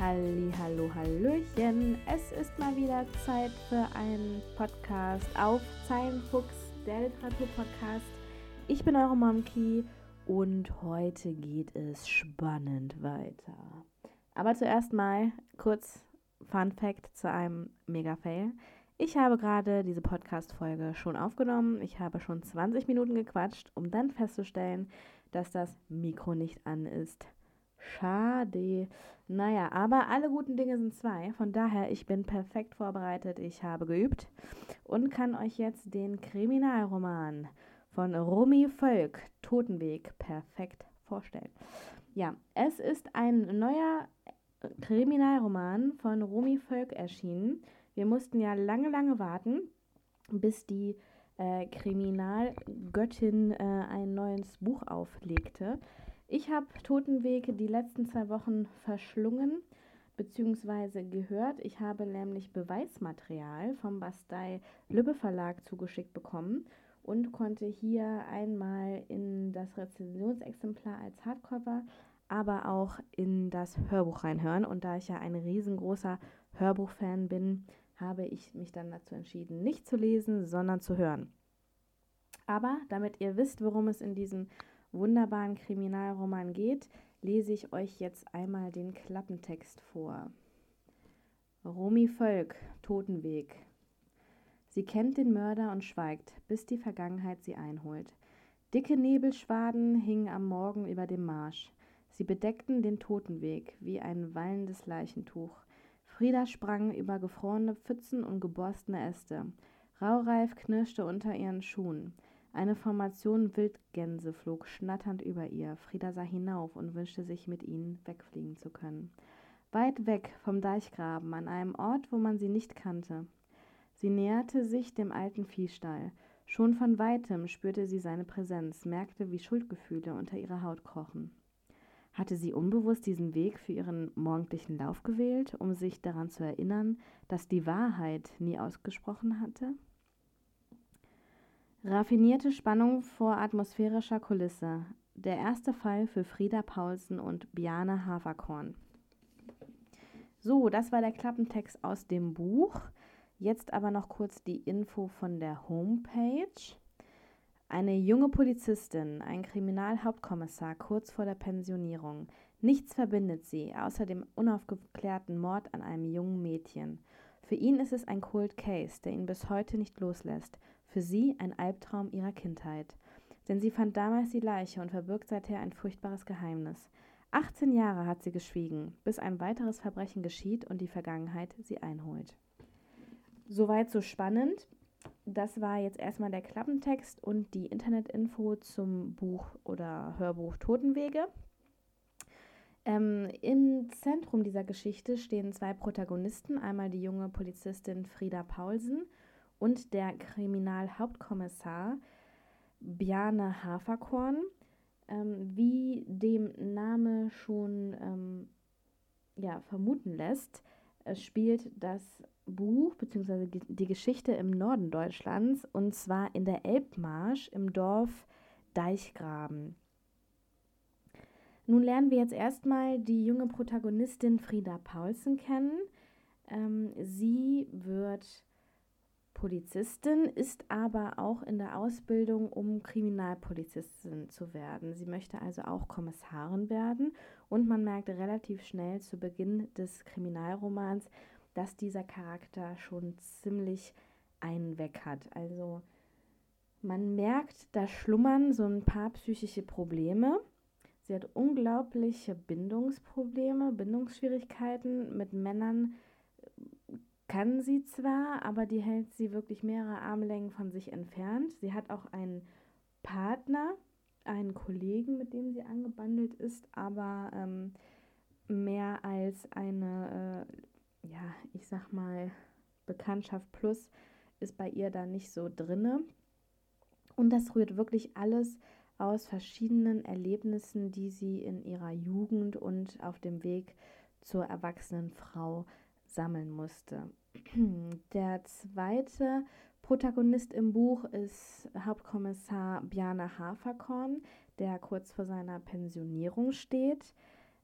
Halli, hallo, hallöchen. Es ist mal wieder Zeit für einen Podcast auf Zeilenfuchs, der Literaturpodcast. Ich bin eure Momki und heute geht es spannend weiter. Aber zuerst mal kurz Fun Fact zu einem Mega-Fail. Ich habe gerade diese Podcast-Folge schon aufgenommen. Ich habe schon 20 Minuten gequatscht, um dann festzustellen, dass das Mikro nicht an ist. Schade. Naja, aber alle guten Dinge sind zwei. Von daher, ich bin perfekt vorbereitet. Ich habe geübt und kann euch jetzt den Kriminalroman von Romy Fölck, Totenweg, perfekt vorstellen. Ja, es ist ein neuer Kriminalroman von Romy Fölck erschienen. Wir mussten ja lange, lange warten, bis die Kriminalgöttin ein neues Buch auflegte. Ich habe Totenweg die letzten 2 Wochen verschlungen bzw. gehört. Ich habe nämlich Beweismaterial vom Bastei-Lübbe-Verlag zugeschickt bekommen und konnte hier einmal in das Rezensionsexemplar als Hardcover, aber auch in das Hörbuch reinhören. Und da ich ja ein riesengroßer Hörbuchfan bin, habe ich mich dann dazu entschieden, nicht zu lesen, sondern zu hören. Aber damit ihr wisst, worum es in diesem wunderbaren Kriminalroman geht, lese ich euch jetzt einmal den Klappentext vor. Romy Fölck, Totenweg. Sie kennt den Mörder und schweigt, bis die Vergangenheit sie einholt. Dicke Nebelschwaden hingen am Morgen über dem Marsch. Sie bedeckten den Totenweg wie ein wallendes Leichentuch. Frieda sprang über gefrorene Pfützen und geborstene Äste. Raureif knirschte unter ihren Schuhen. Eine Formation Wildgänse flog schnatternd über ihr. Frieda sah hinauf und wünschte sich, mit ihnen wegfliegen zu können. Weit weg vom Deichgraben, an einem Ort, wo man sie nicht kannte. Sie näherte sich dem alten Viehstall. Schon von Weitem spürte sie seine Präsenz, merkte, wie Schuldgefühle unter ihrer Haut krochen. Hatte sie unbewusst diesen Weg für ihren morgendlichen Lauf gewählt, um sich daran zu erinnern, dass die Wahrheit nie ausgesprochen hatte? Raffinierte Spannung vor atmosphärischer Kulisse. Der erste Fall für Frieda Paulsen und Bjarne Haverkorn. So, das war der Klappentext aus dem Buch. Jetzt aber noch kurz die Info von der Homepage. Eine junge Polizistin, ein Kriminalhauptkommissar kurz vor der Pensionierung. Nichts verbindet sie, außer dem unaufgeklärten Mord an einem jungen Mädchen. Für ihn ist es ein Cold Case, der ihn bis heute nicht loslässt. Für sie ein Albtraum ihrer Kindheit. Denn sie fand damals die Leiche und verbirgt seither ein furchtbares Geheimnis. 18 Jahre hat sie geschwiegen, bis ein weiteres Verbrechen geschieht und die Vergangenheit sie einholt. Soweit so spannend. Das war jetzt erstmal der Klappentext und die Internetinfo zum Buch oder Hörbuch Totenwege. Im Zentrum dieser Geschichte stehen 2 Protagonisten, einmal die junge Polizistin Frieda Paulsen und der Kriminalhauptkommissar Bjarne Haverkorn. Wie dem Name schon vermuten lässt, spielt das Buch bzw. die Geschichte im Norden Deutschlands und zwar in der Elbmarsch im Dorf Deichgraben. Nun lernen wir jetzt erstmal die junge Protagonistin Frieda Paulsen kennen. Sie wird Polizistin, ist aber auch in der Ausbildung, um Kriminalpolizistin zu werden. Sie möchte also auch Kommissarin werden und man merkt relativ schnell zu Beginn des Kriminalromans, dass dieser Charakter schon ziemlich einen weg hat. Also man merkt, da schlummern so ein paar psychische Probleme. Sie hat unglaubliche Bindungsprobleme, Bindungsschwierigkeiten. Mit Männern kann sie zwar, aber die hält sie wirklich mehrere Armlängen von sich entfernt. Sie hat auch einen Partner, einen Kollegen, mit dem sie angebandelt ist, aber mehr als eine, Bekanntschaft plus ist bei ihr da nicht so drinne. Und das rührt wirklich alles aus verschiedenen Erlebnissen, die sie in ihrer Jugend und auf dem Weg zur erwachsenen Frau sammeln musste. Der zweite Protagonist im Buch ist Hauptkommissar Bjarne Haverkorn, der kurz vor seiner Pensionierung steht.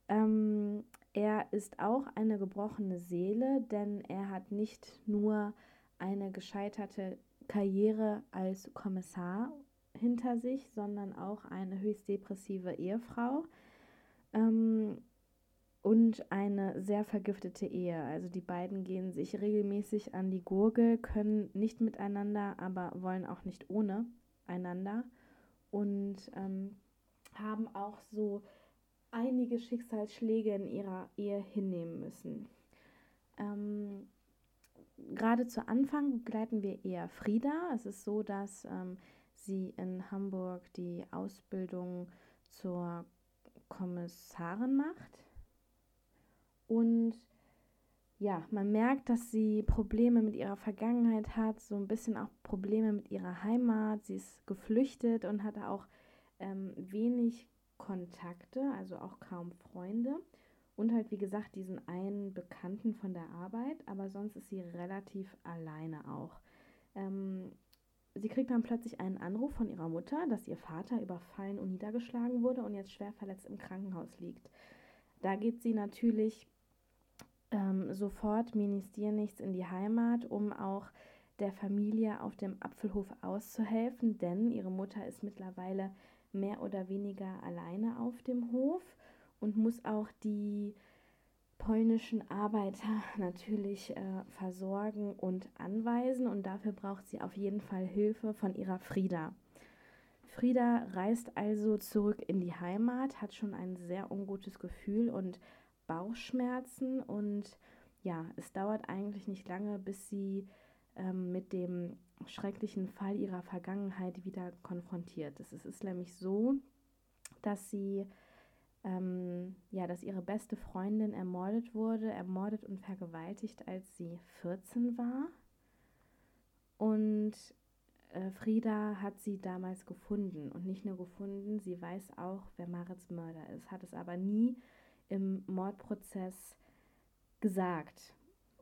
Er ist auch eine gebrochene Seele, denn er hat nicht nur eine gescheiterte Karriere als Kommissar hinter sich, sondern auch eine höchst depressive Ehefrau und eine sehr vergiftete Ehe. Also die beiden gehen sich regelmäßig an die Gurgel, können nicht miteinander, aber wollen auch nicht ohne einander und haben auch so einige Schicksalsschläge in ihrer Ehe hinnehmen müssen. Gerade zu Anfang begleiten wir eher Frieda. Es ist so, dass sie in Hamburg die Ausbildung zur Kommissarin macht. Und ja, man merkt, dass sie Probleme mit ihrer Vergangenheit hat, so ein bisschen auch Probleme mit ihrer Heimat. Sie ist geflüchtet und hatte auch wenig Kontakte, also auch kaum Freunde. Und halt, wie gesagt, diesen einen Bekannten von der Arbeit, aber sonst ist sie relativ alleine auch. Sie kriegt dann plötzlich einen Anruf von ihrer Mutter, dass ihr Vater überfallen und niedergeschlagen wurde und jetzt schwer verletzt im Krankenhaus liegt. Da geht sie natürlich sofort, Minis dir nichts, in die Heimat, um auch der Familie auf dem Apfelhof auszuhelfen, denn ihre Mutter ist mittlerweile mehr oder weniger alleine auf dem Hof und muss auch die polnischen Arbeiter natürlich versorgen und anweisen, und dafür braucht sie auf jeden Fall Hilfe von ihrer Frieda. Frieda reist also zurück in die Heimat, hat schon ein sehr ungutes Gefühl und Bauchschmerzen, und ja, es dauert eigentlich nicht lange, bis sie mit dem schrecklichen Fall ihrer Vergangenheit wieder konfrontiert ist. Es ist nämlich so, dass sie dass ihre beste Freundin ermordet und vergewaltigt, als sie 14 war. Und Frieda hat sie damals gefunden. Und nicht nur gefunden, sie weiß auch, wer Marits Mörder ist, hat es aber nie im Mordprozess gesagt.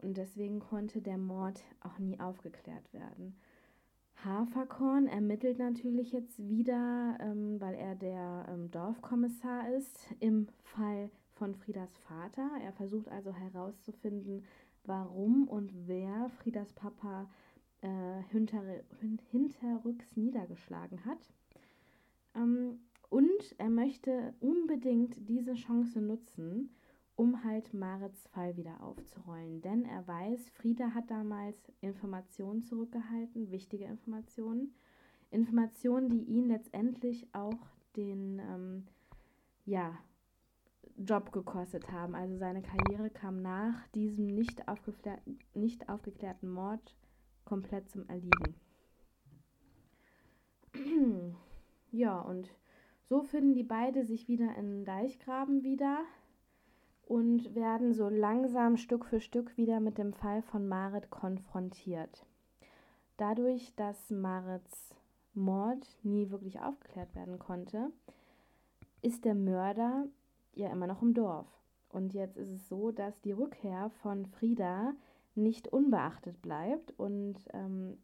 Und deswegen konnte der Mord auch nie aufgeklärt werden. Haverkorn ermittelt natürlich jetzt wieder, weil er der Dorfkommissar ist, im Fall von Friedas Vater. Er versucht also herauszufinden, warum und wer Friedas Papa hinterrücks niedergeschlagen hat. Und er möchte unbedingt diese Chance nutzen, um halt Marits Fall wieder aufzurollen. Denn er weiß, Frieda hat damals Informationen zurückgehalten, wichtige Informationen, die ihn letztendlich auch den Job gekostet haben. Also seine Karriere kam nach diesem nicht aufgeklärten Mord komplett zum Erliegen. Ja, und so finden die beiden sich wieder in Deichgraben wieder und werden so langsam Stück für Stück wieder mit dem Fall von Marit konfrontiert. Dadurch, dass Marits Mord nie wirklich aufgeklärt werden konnte, ist der Mörder ja immer noch im Dorf. Und jetzt ist es so, dass die Rückkehr von Frieda nicht unbeachtet bleibt und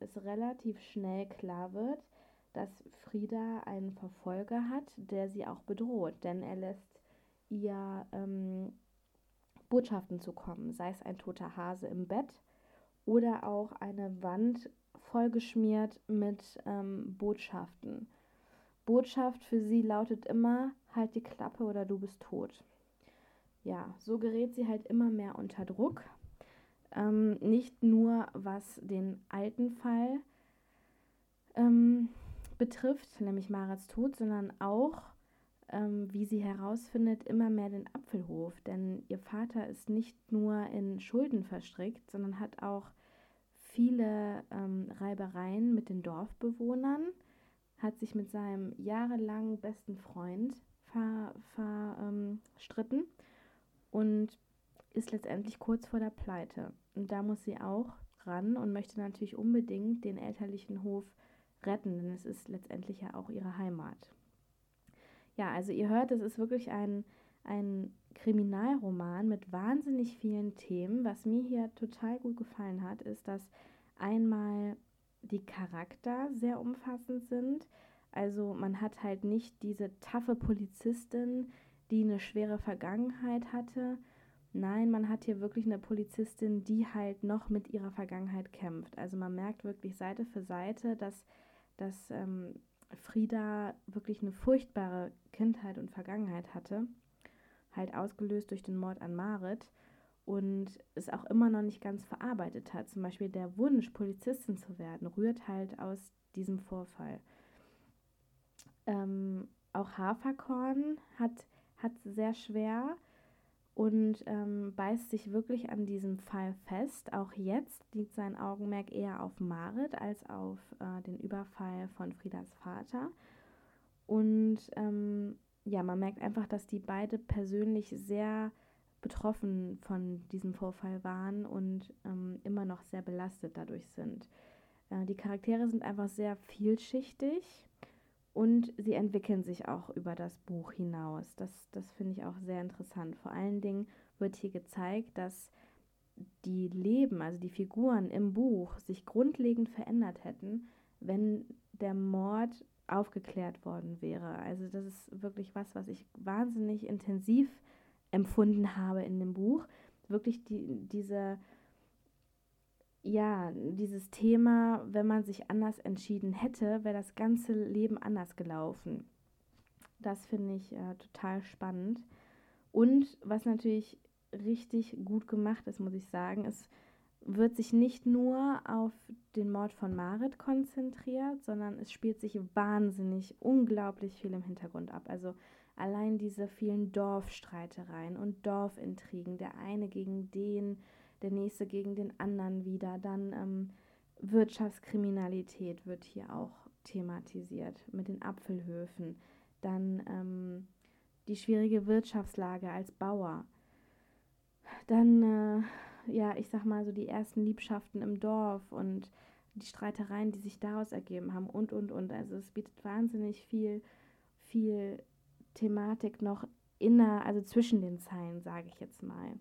es relativ schnell klar wird, dass Frieda einen Verfolger hat, der sie auch bedroht, denn er lässt ihr Botschaften zukommen, sei es ein toter Hase im Bett oder auch eine Wand vollgeschmiert mit Botschaften. Botschaft für sie lautet immer: halt die Klappe oder du bist tot. Ja, so gerät sie halt immer mehr unter Druck. Nicht nur was den alten Fall betrifft, nämlich Marits Tod, sondern auch, wie sie herausfindet, immer mehr den Apfelhof. Denn ihr Vater ist nicht nur in Schulden verstrickt, sondern hat auch viele Reibereien mit den Dorfbewohnern, hat sich mit seinem jahrelangen besten Freund verstritten und ist letztendlich kurz vor der Pleite. Und da muss sie auch ran und möchte natürlich unbedingt den elterlichen Hof retten, denn es ist letztendlich ja auch ihre Heimat. Ja, also ihr hört, es ist wirklich ein Kriminalroman mit wahnsinnig vielen Themen. Was mir hier total gut gefallen hat, ist, dass einmal die Charakter sehr umfassend sind. Also man hat halt nicht diese taffe Polizistin, die eine schwere Vergangenheit hatte. Nein, man hat hier wirklich eine Polizistin, die halt noch mit ihrer Vergangenheit kämpft. Also man merkt wirklich Seite für Seite, dass Frieda wirklich eine furchtbare Kindheit und Vergangenheit hatte, halt ausgelöst durch den Mord an Marit und es auch immer noch nicht ganz verarbeitet hat. Zum Beispiel der Wunsch, Polizistin zu werden, rührt halt aus diesem Vorfall. Auch Haverkorn hat sehr schwer und beißt sich wirklich an diesem Fall fest. Auch jetzt liegt sein Augenmerk eher auf Marit als auf den Überfall von Friedas Vater. Und man merkt einfach, dass die beide persönlich sehr betroffen von diesem Vorfall waren und immer noch sehr belastet dadurch sind. Die Charaktere sind einfach sehr vielschichtig und sie entwickeln sich auch über das Buch hinaus. Das finde ich auch sehr interessant. Vor allen Dingen wird hier gezeigt, dass die Leben, also die Figuren im Buch, sich grundlegend verändert hätten, wenn der Mord aufgeklärt worden wäre. Also das ist wirklich was ich wahnsinnig intensiv empfunden habe in dem Buch. Wirklich dieses Thema, wenn man sich anders entschieden hätte, wäre das ganze Leben anders gelaufen. Das finde ich total spannend. Und was natürlich richtig gut gemacht ist, muss ich sagen, es wird sich nicht nur auf den Mord von Marit konzentriert, sondern es spielt sich unglaublich viel im Hintergrund ab. Also allein diese vielen Dorfstreitereien und Dorfintrigen, der eine gegen den, der nächste gegen den anderen wieder. Dann Wirtschaftskriminalität wird hier auch thematisiert mit den Apfelhöfen. Dann die schwierige Wirtschaftslage als Bauer. Dann, ich sag mal so die ersten Liebschaften im Dorf und die Streitereien, die sich daraus ergeben haben und. Also es bietet wahnsinnig viel Thematik noch also zwischen den Zeilen, sage ich jetzt mal.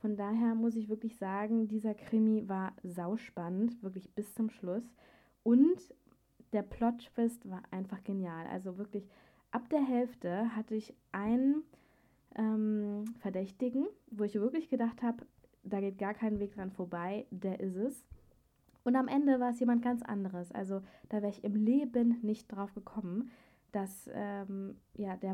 Von daher muss ich wirklich sagen, dieser Krimi war sauspannend, wirklich bis zum Schluss. Und der Plot-Twist war einfach genial. Also wirklich ab der Hälfte hatte ich einen Verdächtigen, wo ich wirklich gedacht habe, da geht gar kein Weg dran vorbei, der ist es. Und am Ende war es jemand ganz anderes. Also da wäre ich im Leben nicht drauf gekommen, dass der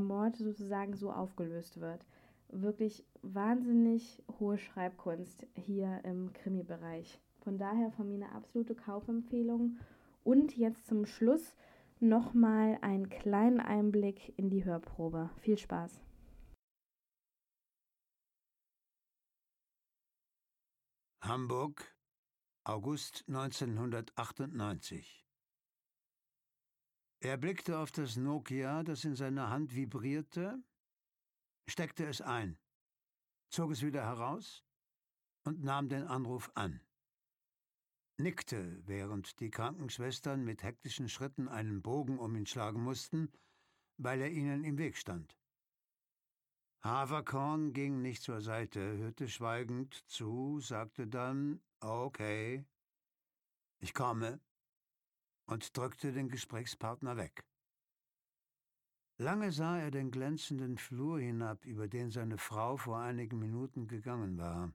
Mord sozusagen so aufgelöst wird. Wirklich wahnsinnig hohe Schreibkunst hier im Krimi-Bereich. Von daher von mir eine absolute Kaufempfehlung. Und jetzt zum Schluss nochmal einen kleinen Einblick in die Hörprobe. Viel Spaß! Hamburg, August 1998. Er blickte auf das Nokia, das in seiner Hand vibrierte, steckte es ein, zog es wieder heraus und nahm den Anruf an. Nickte, während die Krankenschwestern mit hektischen Schritten einen Bogen um ihn schlagen mussten, weil er ihnen im Weg stand. Haverkorn ging nicht zur Seite, hörte schweigend zu, sagte dann, okay, ich komme, und drückte den Gesprächspartner weg. Lange sah er den glänzenden Flur hinab, über den seine Frau vor einigen Minuten gegangen war.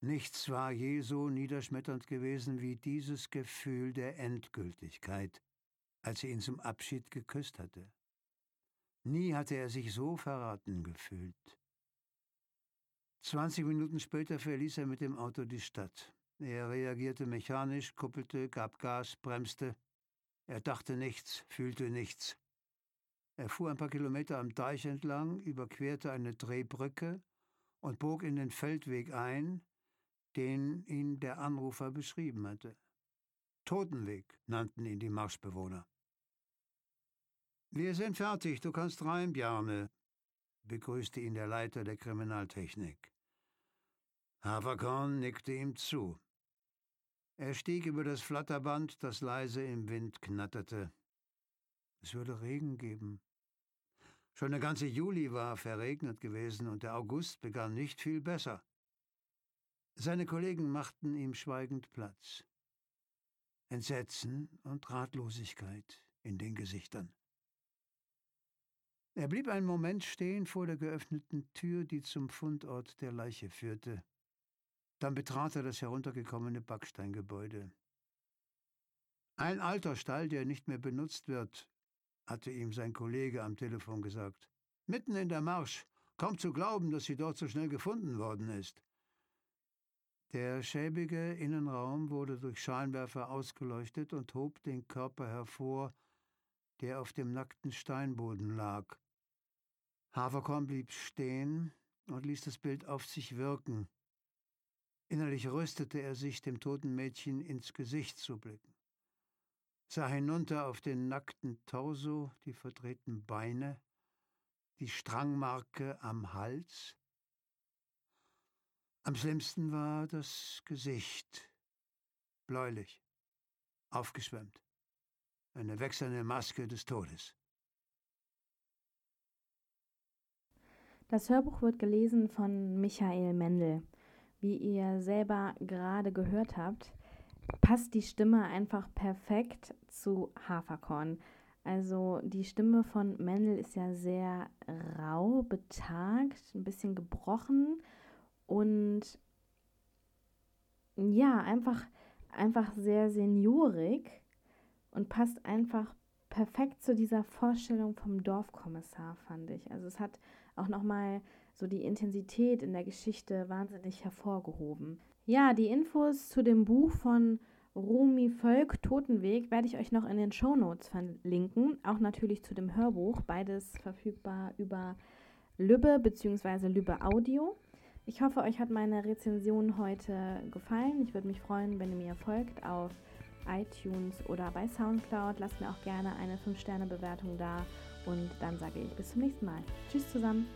Nichts war je so niederschmetternd gewesen wie dieses Gefühl der Endgültigkeit, als sie ihn zum Abschied geküsst hatte. Nie hatte er sich so verraten gefühlt. 20 Minuten später verließ er mit dem Auto die Stadt. Er reagierte mechanisch, kuppelte, gab Gas, bremste. Er dachte nichts, fühlte nichts. Er fuhr ein paar Kilometer am Deich entlang, überquerte eine Drehbrücke und bog in den Feldweg ein, den ihn der Anrufer beschrieben hatte. Totenweg nannten ihn die Marschbewohner. »Wir sind fertig, du kannst rein, Bjarne«, begrüßte ihn der Leiter der Kriminaltechnik. Haverkorn nickte ihm zu. Er stieg über das Flatterband, das leise im Wind knatterte. Es würde Regen geben. Schon der ganze Juli war verregnet gewesen und der August begann nicht viel besser. Seine Kollegen machten ihm schweigend Platz. Entsetzen und Ratlosigkeit in den Gesichtern. Er blieb einen Moment stehen vor der geöffneten Tür, die zum Fundort der Leiche führte. Dann betrat er das heruntergekommene Backsteingebäude. Ein alter Stall, der nicht mehr benutzt wird, hatte ihm sein Kollege am Telefon gesagt. Mitten in der Marsch, kaum zu glauben, dass sie dort so schnell gefunden worden ist. Der schäbige Innenraum wurde durch Scheinwerfer ausgeleuchtet und hob den Körper hervor, der auf dem nackten Steinboden lag. Haverkorn blieb stehen und ließ das Bild auf sich wirken. Innerlich rüstete er sich, dem toten Mädchen ins Gesicht zu blicken. Sah hinunter auf den nackten Torso, die verdrehten Beine, die Strangmarke am Hals. Am schlimmsten war das Gesicht. Bläulich, aufgeschwemmt. Eine wechselnde Maske des Todes. Das Hörbuch wird gelesen von Michael Mendel. Wie ihr selber gerade gehört habt, passt die Stimme einfach perfekt zu Haverkorn. Also die Stimme von Mendel ist ja sehr rau, betagt, ein bisschen gebrochen und ja, einfach sehr seniorig und passt einfach perfekt zu dieser Vorstellung vom Dorfkommissar, fand ich. Also es hat auch nochmal so die Intensität in der Geschichte wahnsinnig hervorgehoben. Ja, die Infos zu dem Buch von Romy Fölck, Totenweg, werde ich euch noch in den Shownotes verlinken. Auch natürlich zu dem Hörbuch. Beides verfügbar über Lübbe bzw. Lübbe Audio. Ich hoffe, euch hat meine Rezension heute gefallen. Ich würde mich freuen, wenn ihr mir folgt auf iTunes oder bei Soundcloud. Lasst mir auch gerne eine 5-Sterne-Bewertung da. Und dann sage ich bis zum nächsten Mal. Tschüss zusammen.